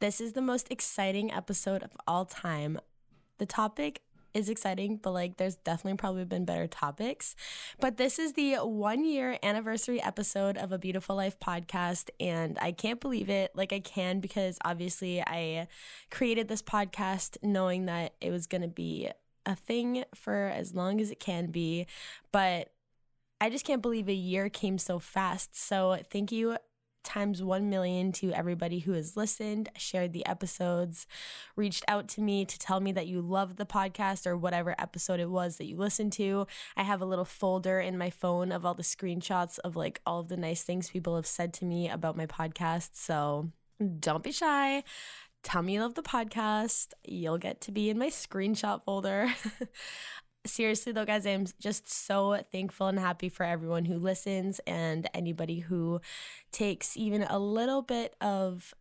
This is the most exciting episode of all time. The topic is exciting, but there's definitely probably been better topics. But this is the 1-year anniversary episode of A Beautiful Life podcast, and I can't believe it. I can, because obviously I created this podcast knowing that it was going to be a thing for as long as it can be. But I just can't believe a year came so fast. So thank you times 1,000,000 to everybody who has listened, shared the episodes, reached out to me to tell me that you loved the podcast or whatever episode it was that you listened to. I have a little folder in my phone of all the screenshots of all of the nice things people have said to me about my podcast. So don't be shy. Tell me you love the podcast. You'll get to be in my screenshot folder. Seriously though, guys, I'm just so thankful and happy for everyone who listens and anybody who takes even a little bit of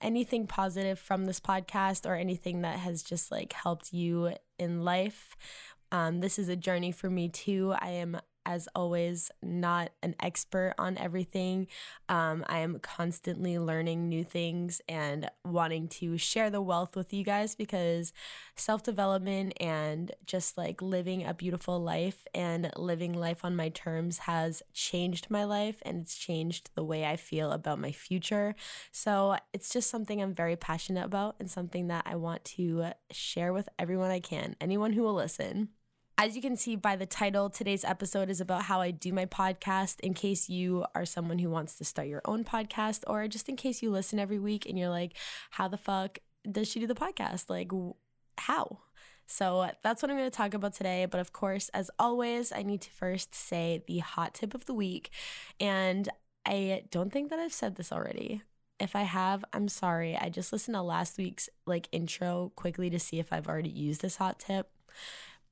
anything positive from this podcast or anything that has just helped you in life. This is a journey for me too. I am, as always, not an expert on everything. I am constantly learning new things and wanting to share the wealth with you guys, because self-development and just living a beautiful life and living life on my terms has changed my life, and it's changed the way I feel about my future. So it's just something I'm very passionate about and something that I want to share with everyone I can, anyone who will listen. As you can see by the title, today's episode is about how I do my podcast, in case you are someone who wants to start your own podcast, or just in case you listen every week and you're like, how the fuck does she do the podcast? How? So that's what I'm going to talk about today. But of course, as always, I need to first say the hot tip of the week. And I don't think that I've said this already. If I have, I'm sorry. I just listened to last week's intro quickly to see if I've already used this hot tip.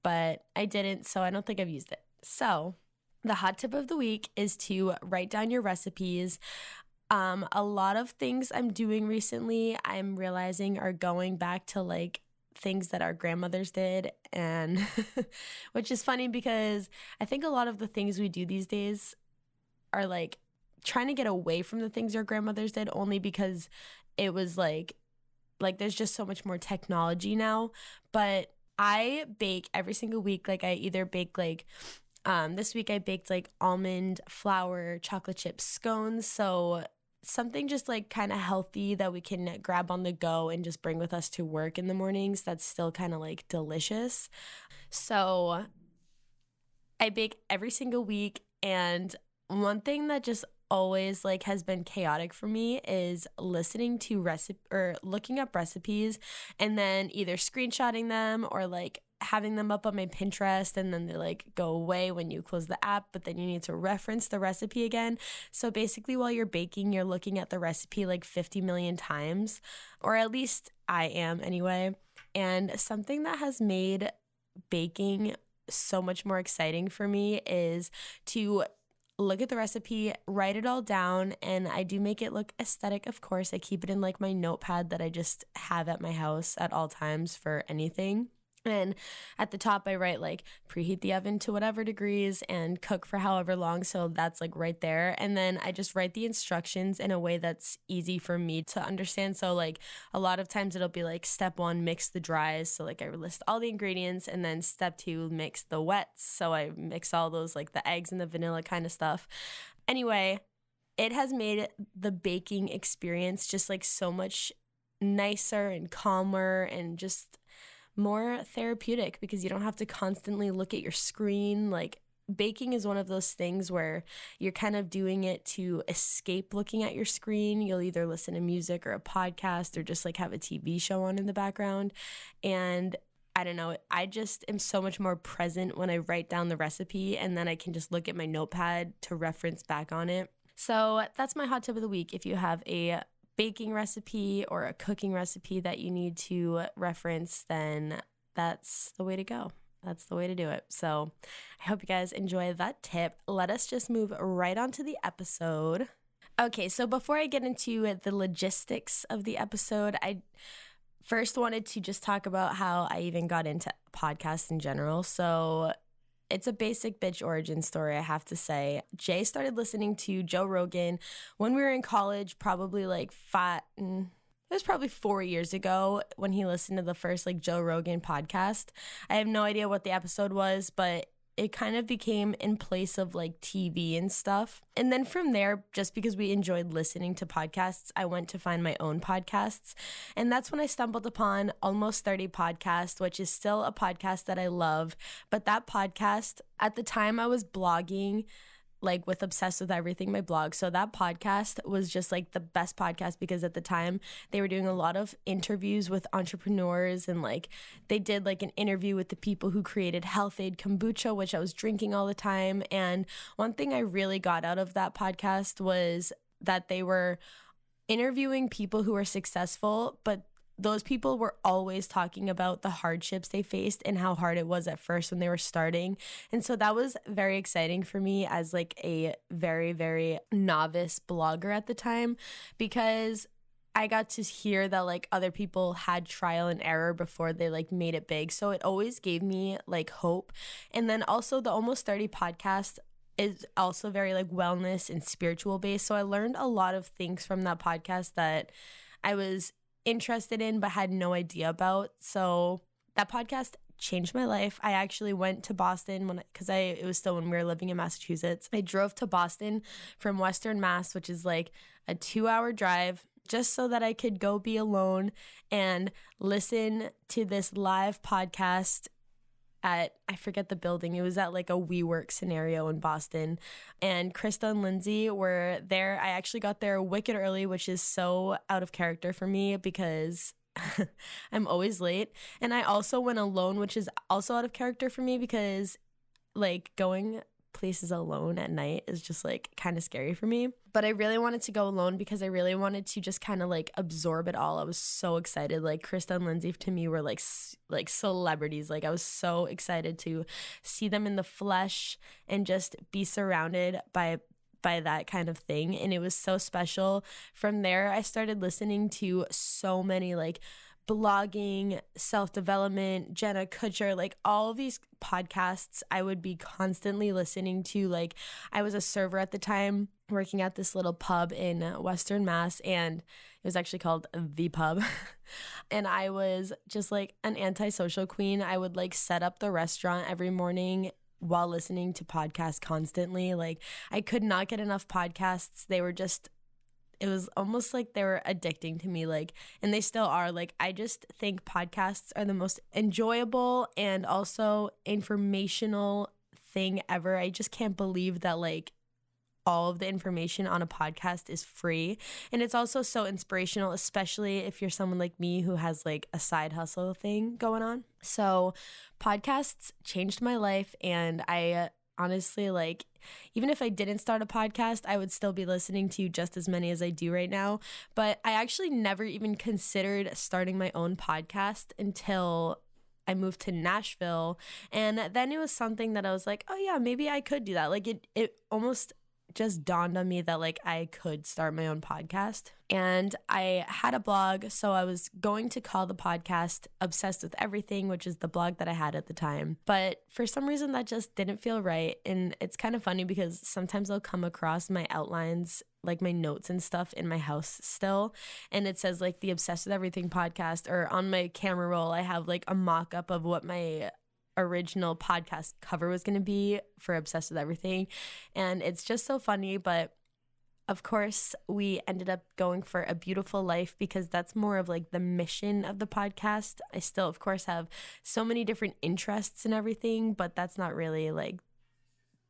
But I didn't, so I don't think I've used it. So the hot tip of the week is to write down your recipes. A lot of things I'm doing recently, I'm realizing, are going back to things that our grandmothers did, and which is funny because I think a lot of the things we do these days are trying to get away from the things our grandmothers did, only because it was like there's just so much more technology now. But I bake every single week. I either bake this week I baked almond flour chocolate chip scones, so something just kind of healthy that we can grab on the go and just bring with us to work in the mornings that's still kind of delicious. So I bake every single week, and one thing that just always has been chaotic for me is listening to looking up recipes and then either screenshotting them or having them up on my Pinterest, and then they go away when you close the app, but then you need to reference the recipe again. So basically while you're baking, you're looking at the recipe 50 million times, or at least I am anyway. And something that has made baking so much more exciting for me is to look at the recipe, write it all down, and I do make it look aesthetic, of course. I keep it in my notepad that I just have at my house at all times for anything. And at the top I write preheat the oven to whatever degrees and cook for however long, so that's right there. And then I just write the instructions in a way that's easy for me to understand. So a lot of times it'll be step 1, mix the dries, so I list all the ingredients, and then step 2, mix the wets, so I mix all those the eggs and the vanilla kind of stuff. Anyway, it has made the baking experience just so much nicer and calmer and just more therapeutic, because you don't have to constantly look at your screen. Baking is one of those things where you're kind of doing it to escape looking at your screen. You'll either listen to music or a podcast or just have a TV show on in the background. And I don't know, I just am so much more present when I write down the recipe, and then I can just look at my notepad to reference back on it. So that's my hot tip of the week. If you have a baking recipe or a cooking recipe that you need to reference, then that's the way to go. That's the way to do it. So I hope you guys enjoy that tip. Let us just move right on to the episode. Okay, so before I get into the logistics of the episode, I first wanted to just talk about how I even got into podcasts in general. So it's a basic bitch origin story, I have to say. Jay started listening to Joe Rogan when we were in college, probably like it was probably 4 years ago when he listened to the first like Joe Rogan podcast. I have no idea what the episode was, but it kind of became in place of like TV and stuff. And then from there, just because we enjoyed listening to podcasts, I went to find my own podcasts. And that's when I stumbled upon Almost 30 Podcast, which is still a podcast that I love. But that podcast, at the time I was blogging, like with Obsessed with Everything, my blog. So that podcast was just like the best podcast because at the time they were doing a lot of interviews with entrepreneurs, and like they did like an interview with the people who created Health Aid Kombucha, which I was drinking all the time. And one thing I really got out of that podcast was that they were interviewing people who were successful, but those people were always talking about the hardships they faced and how hard it was at first when they were starting. And so that was very exciting for me as like a very, very novice blogger at the time, because I got to hear that like other people had trial and error before they like made it big. So it always gave me like hope. And then also the Almost 30 Podcast is also very like wellness and spiritual based. So I learned a lot of things from that podcast that I was interested in but had no idea about. So that podcast changed my life. I actually went to Boston because it was still when we were living in Massachusetts. I drove to Boston from Western Mass, which is like a 2-hour drive, just so that I could go be alone and listen to this live podcast at, I forget the building, it was at like a WeWork scenario in Boston. And Krista and Lindsay were there. I actually got there wicked early, which is so out of character for me because I'm always late. And I also went alone, which is also out of character for me because like going places alone at night is just like kind of scary for me. But I really wanted to go alone because I really wanted to just kind of like absorb it all. I was so excited. Like Krista and Lindsay to me were like celebrities. Like I was so excited to see them in the flesh and just be surrounded by that kind of thing. And it was so special. From there, I started listening to so many like blogging, self-development, Jenna Kutcher, like all these podcasts I would be constantly listening to. Like I was a server at the time working at this little pub in Western Mass, and it was actually called The Pub. And I was just like an antisocial queen. I would like set up the restaurant every morning while listening to podcasts constantly. Like I could not get enough podcasts. It was almost like they were addicting to me, like, and they still are. Like, I just think podcasts are the most enjoyable and also informational thing ever. I just can't believe that, like, all of the information on a podcast is free. And it's also so inspirational, especially if you're someone like me who has like a side hustle thing going on. So podcasts changed my life, and I honestly, like, even if I didn't start a podcast, I would still be listening to just as many as I do right now. But I actually never even considered starting my own podcast until I moved to Nashville. And then it was something that I was like, oh yeah, maybe I could do that. Like it almost just dawned on me that like I could start my own podcast. And I had a blog, so I was going to call the podcast Obsessed with Everything, which is the blog that I had at the time. But for some reason, that just didn't feel right. And it's kind of funny because sometimes I'll come across my outlines, like my notes and stuff in my house still. And it says like the Obsessed with Everything podcast, or on my camera roll, I have like a mock-up of what my original podcast cover was going to be for Obsessed with Everything. And it's just so funny, but of course, we ended up going for A Beautiful Life because that's more of like the mission of the podcast. I still, of course, have so many different interests and everything, but that's not really like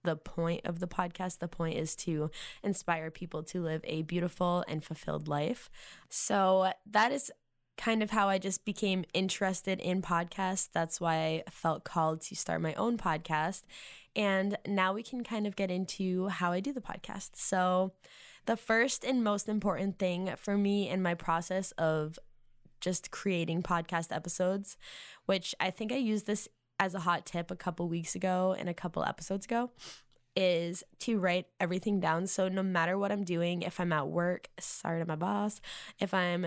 the point of the podcast. The point is to inspire people to live a beautiful and fulfilled life. So that is kind of how I just became interested in podcasts. That's why I felt called to start my own podcast. And now we can kind of get into how I do the podcast. So The first and most important thing for me in my process of just creating podcast episodes, which I think I used this as a hot tip a couple weeks ago and a couple episodes ago, is to write everything down. So no matter what I'm doing, if I'm at work, sorry to my boss, if I'm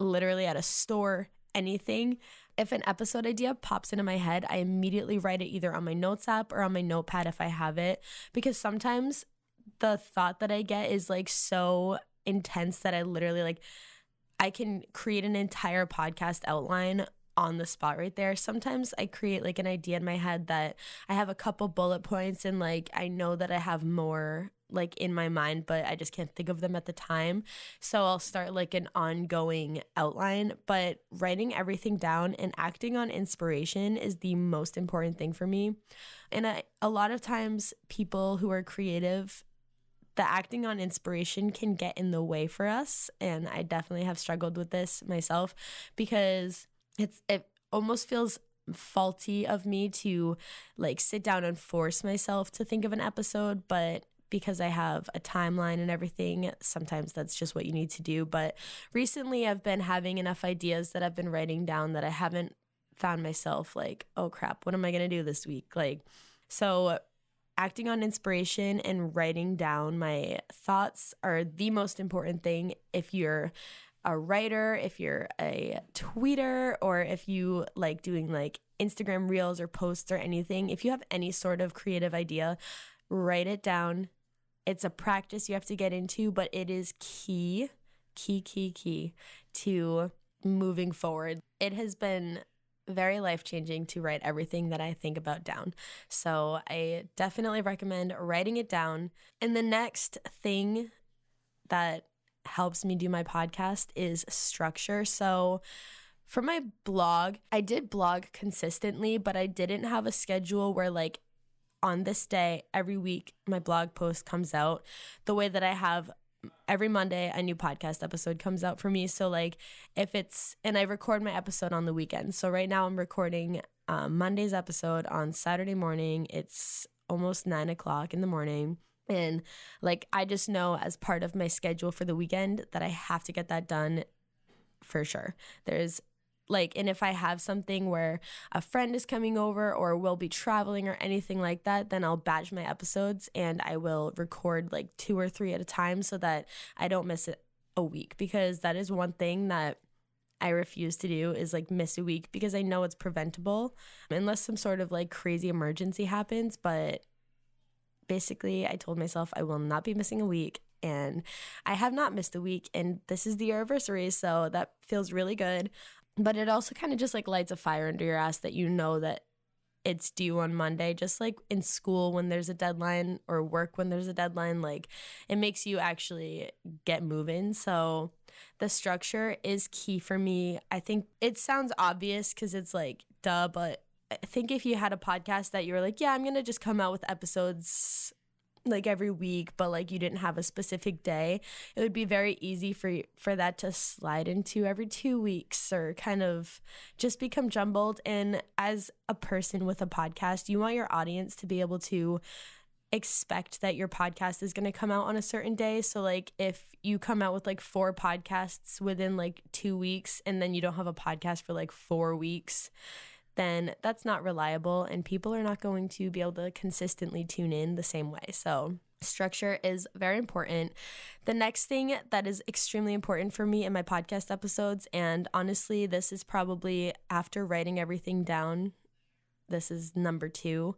literally at a store, anything, if an episode idea pops into my head, I immediately write it either on my notes app or on my notepad if I have it, because sometimes the thought that I get is like so intense that I literally like I can create an entire podcast outline on the spot right there. Sometimes I create like an idea in my head that I have a couple bullet points and like I know that I have more like in my mind, but I just can't think of them at the time. So I'll start like an ongoing outline, but writing everything down and acting on inspiration is the most important thing for me. And a lot of times people who are creative, the acting on inspiration can get in the way for us, and I definitely have struggled with this myself because it almost feels faulty of me to like sit down and force myself to think of an episode, but because I have a timeline and everything, sometimes that's just what you need to do. But recently I've been having enough ideas that I've been writing down that I haven't found myself like, oh crap, what am I going to do this week? Like, so acting on inspiration and writing down my thoughts are the most important thing. If you're a writer, if you're a tweeter, or if you like doing like Instagram reels or posts or anything, if you have any sort of creative idea, write it down. It's a practice you have to get into, but it is key to moving forward. It has been very life-changing to write everything that I think about down. So I definitely recommend writing it down. And the next thing that helps me do my podcast is structure. So for my blog, I did blog consistently, but I didn't have a schedule where like on this day, every week, my blog post comes out. The way that I have every Monday, a new podcast episode comes out for me. So like if it's, and I record my episode on the weekend. So right now I'm recording Monday's episode on Saturday morning. It's almost 9:00 in the morning. And like, I just know as part of my schedule for the weekend that I have to get that done for sure. There's like, and if I have something where a friend is coming over or we'll be traveling or anything like that, then I'll batch my episodes and I will record like 2 or 3 at a time so that I don't miss it a week, because that is one thing that I refuse to do is like miss a week, because I know it's preventable unless some sort of like crazy emergency happens. But basically I told myself I will not be missing a week. And I have not missed a week, and this is the anniversary, so that feels really good. But it also kind of just like lights a fire under your ass that you know that it's due on Monday, just like in school when there's a deadline or work when there's a deadline, like it makes you actually get moving. So the structure is key for me. I think it sounds obvious because it's like, duh, but I think if you had a podcast that you were like, yeah, I'm going to just come out with episodes like every week, but like you didn't have a specific day, it would be very easy for that to slide into every 2 weeks or kind of just become jumbled. And as a person with a podcast, you want your audience to be able to expect that your podcast is going to come out on a certain day. So like if you come out with like 4 podcasts within like 2 weeks and then you don't have a podcast for like 4 weeks, then that's not reliable and people are not going to be able to consistently tune in the same way. So structure is very important. The next thing that is extremely important for me in my podcast episodes, and honestly, this is probably after writing everything down, this is number 2.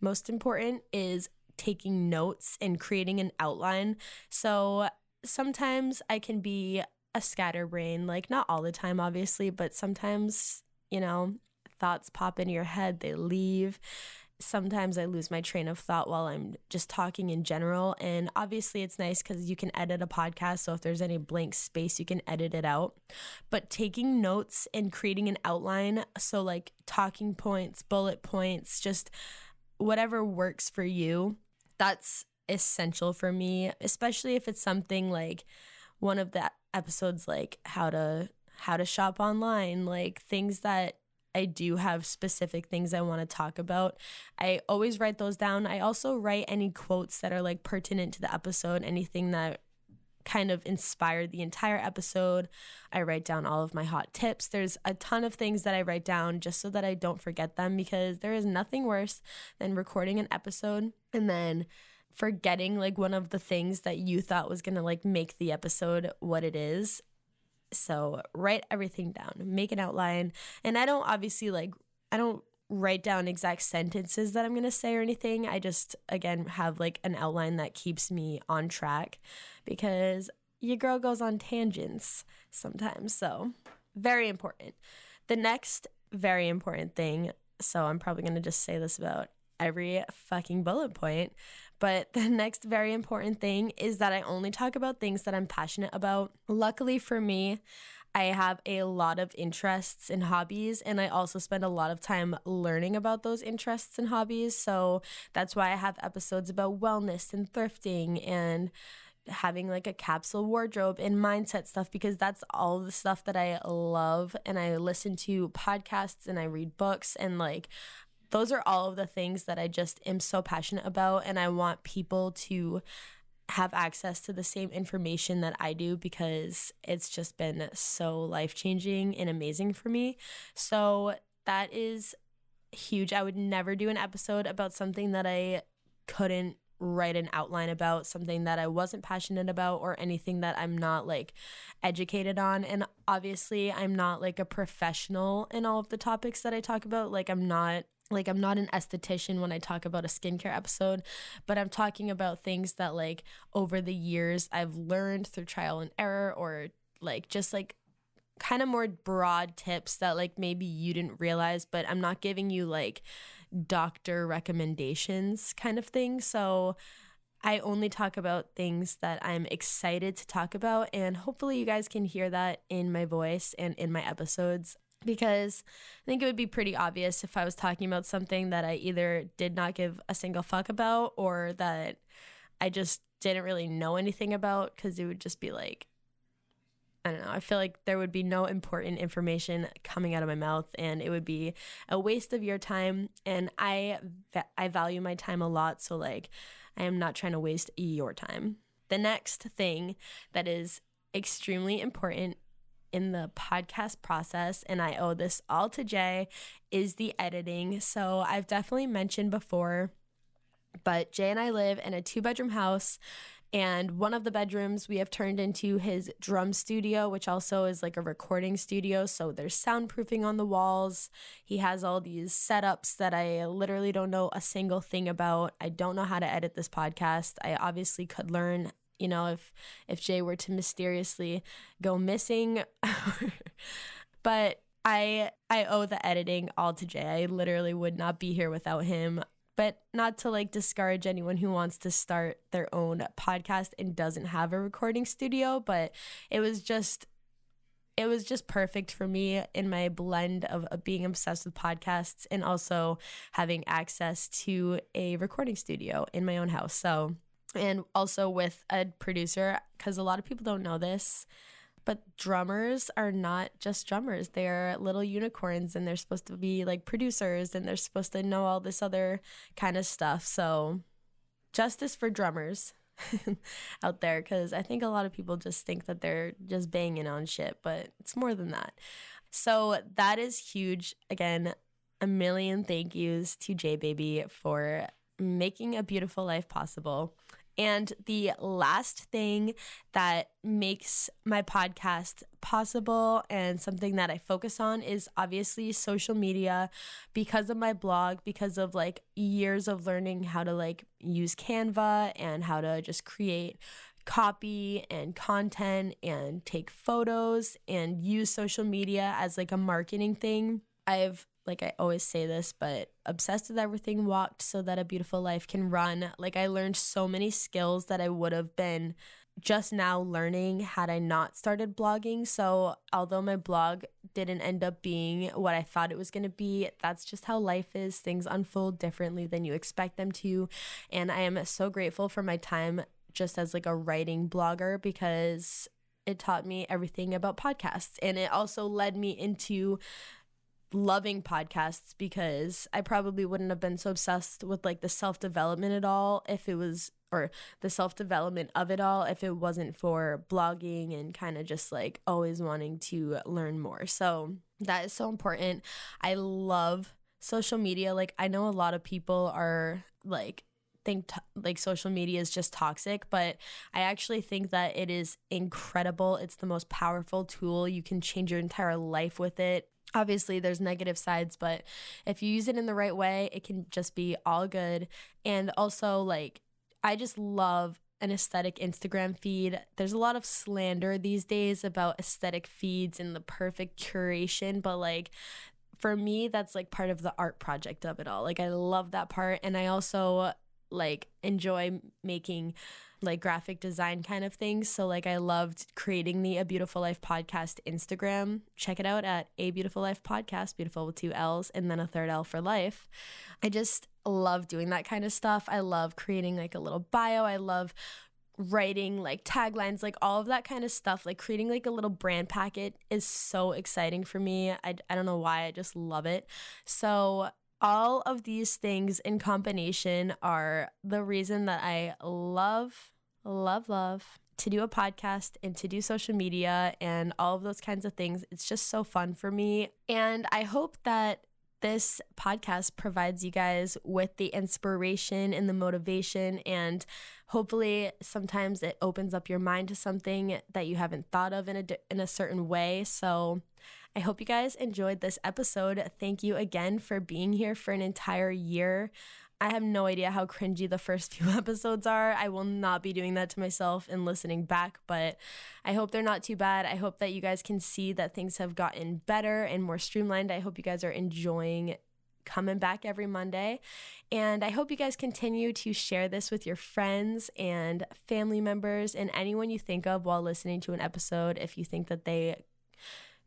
Most important is taking notes and creating an outline. So sometimes I can be a scatterbrain, like not all the time, obviously, but sometimes, you know, thoughts pop into your head, they leave. Sometimes I lose my train of thought while I'm just talking in general. And obviously it's nice because you can edit a podcast. So if there's any blank space, you can edit it out. But taking notes and creating an outline, so like talking points, bullet points, just whatever works for you, that's essential for me, especially if it's something like one of the episodes, like how to shop online, like things that I do have specific things I want to talk about. I always write those down. I also write any quotes that are like pertinent to the episode, anything that kind of inspired the entire episode. I write down all of my hot tips. There's a ton of things that I write down just so that I don't forget them, because there is nothing worse than recording an episode and then forgetting like one of the things that you thought was going to like make the episode what it is. So write everything down, make an outline. And I don't obviously like, I don't write down exact sentences that I'm going to say or anything. I just, again, have like an outline that keeps me on track, because your girl goes on tangents sometimes. So very important. The next very important thing, so I'm probably going to just say this about every fucking bullet point, but the next very important thing is that I only talk about things that I'm passionate about. Luckily for me, I have a lot of interests and hobbies, and I also spend a lot of time learning about those interests and hobbies. So that's why I have episodes about wellness and thrifting and having like a capsule wardrobe and mindset stuff, because that's all the stuff that I love, and I listen to podcasts and I read books, and like those are all of the things that I just am so passionate about, and I want people to have access to the same information that I do, because it's just been so life-changing and amazing for me. So that is huge. I would never do an episode about something that I couldn't write an outline about, something that I wasn't passionate about, or anything that I'm not like educated on. And obviously I'm not like a professional in all of the topics that I talk about. I'm not an esthetician when I talk about a skincare episode, but I'm talking about things that like over the years I've learned through trial and error, or like just like kind of more broad tips that like maybe you didn't realize, but I'm not giving you like doctor recommendations kind of thing. So I only talk about things that I'm excited to talk about, and hopefully you guys can hear that in my voice and in my episodes. Because I think it would be pretty obvious if I was talking about something that I either did not give a single fuck about, or that I just didn't really know anything about, because it would just be like, I don't know, I feel like there would be no important information coming out of my mouth, and it would be a waste of your time. And I value my time a lot, so like I am not trying to waste your time. The next thing that is extremely important in the podcast process, and I owe this all to Jay, is the editing. So I've definitely mentioned before, but Jay and I live in a 2-bedroom house, and one of the bedrooms we have turned into his drum studio, which also is like a recording studio. So there's soundproofing on the walls. He has all these setups that I literally don't know a single thing about. I don't know how to edit this podcast. I obviously could learn, you know, if Jay were to mysteriously go missing. But I owe the editing all to Jay. I literally would not be here without him. But not to like discourage anyone who wants to start their own podcast and doesn't have a recording studio, but it was just perfect for me in my blend of being obsessed with podcasts and also having access to a recording studio in my own house. So, and also with a producer, because a lot of people don't know this, but drummers are not just drummers. They're little unicorns, and they're supposed to be like producers, and they're supposed to know all this other kind of stuff. So justice for drummers out there, because I think a lot of people just think that they're just banging on shit, but it's more than that. So that is huge. Again, a million thank yous to J Baby for making A Beautiful Life possible. And the last thing that makes my podcast possible and something that I focus on is obviously social media. Because of my blog, because of like years of learning how to like use Canva and how to just create copy and content and take photos and use social media as like a marketing thing, I've, like I always say this, but Obsessed with Everything walked so that A Beautiful Life can run. Like I learned so many skills that I would have been just now learning had I not started blogging. So although my blog didn't end up being what I thought it was going to be, that's just how life is. Things unfold differently than you expect them to. And I am so grateful for my time just as like a writing blogger, because it taught me everything about podcasts. And it also led me into loving podcasts because I probably wouldn't have been so obsessed with like the self-development at all if it was, or the self-development of it all if it wasn't for blogging and kind of just like always wanting to learn more. So that is so important. I love social media. Like I know a lot of people are like think social media is just toxic, but I actually think that it is incredible. It's the most powerful tool. You can change your entire life with it. Obviously, there's negative sides, but if you use it in the right way, it can just be all good. And also, like, I just love an aesthetic Instagram feed. There's a lot of slander these days about aesthetic feeds and the perfect curation, but, like, for me, that's, like, part of the art project of it all. Like, I love that part, and I also like enjoy making like graphic design kind of things. So like I loved creating the A Beautiful Life podcast Instagram. Check it out at A Beautiful Life podcast, beautiful with 2 L's and then a third L for life. I just love doing that kind of stuff. I love creating like a little bio. I love writing like taglines, like all of that kind of stuff. Like creating like a little brand packet is so exciting for me. I don't know why. I just love it. So all of these things in combination are the reason that I love to do a podcast and to do social media and all of those kinds of things. It's just so fun for me. And I hope that this podcast provides you guys with the inspiration and the motivation, and hopefully sometimes it opens up your mind to something that you haven't thought of in a certain way. So I hope you guys enjoyed this episode. Thank you again for being here for an entire year. I have no idea how cringy the first few episodes are. I will not be doing that to myself and listening back, but I hope they're not too bad. I hope that you guys can see that things have gotten better and more streamlined. I hope you guys are enjoying coming back every Monday. And I hope you guys continue to share this with your friends and family members and anyone you think of while listening to an episode. If you think that they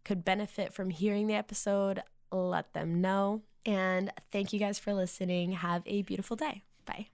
could benefit from hearing the episode, let them know. And thank you guys for listening. Have a beautiful day. Bye.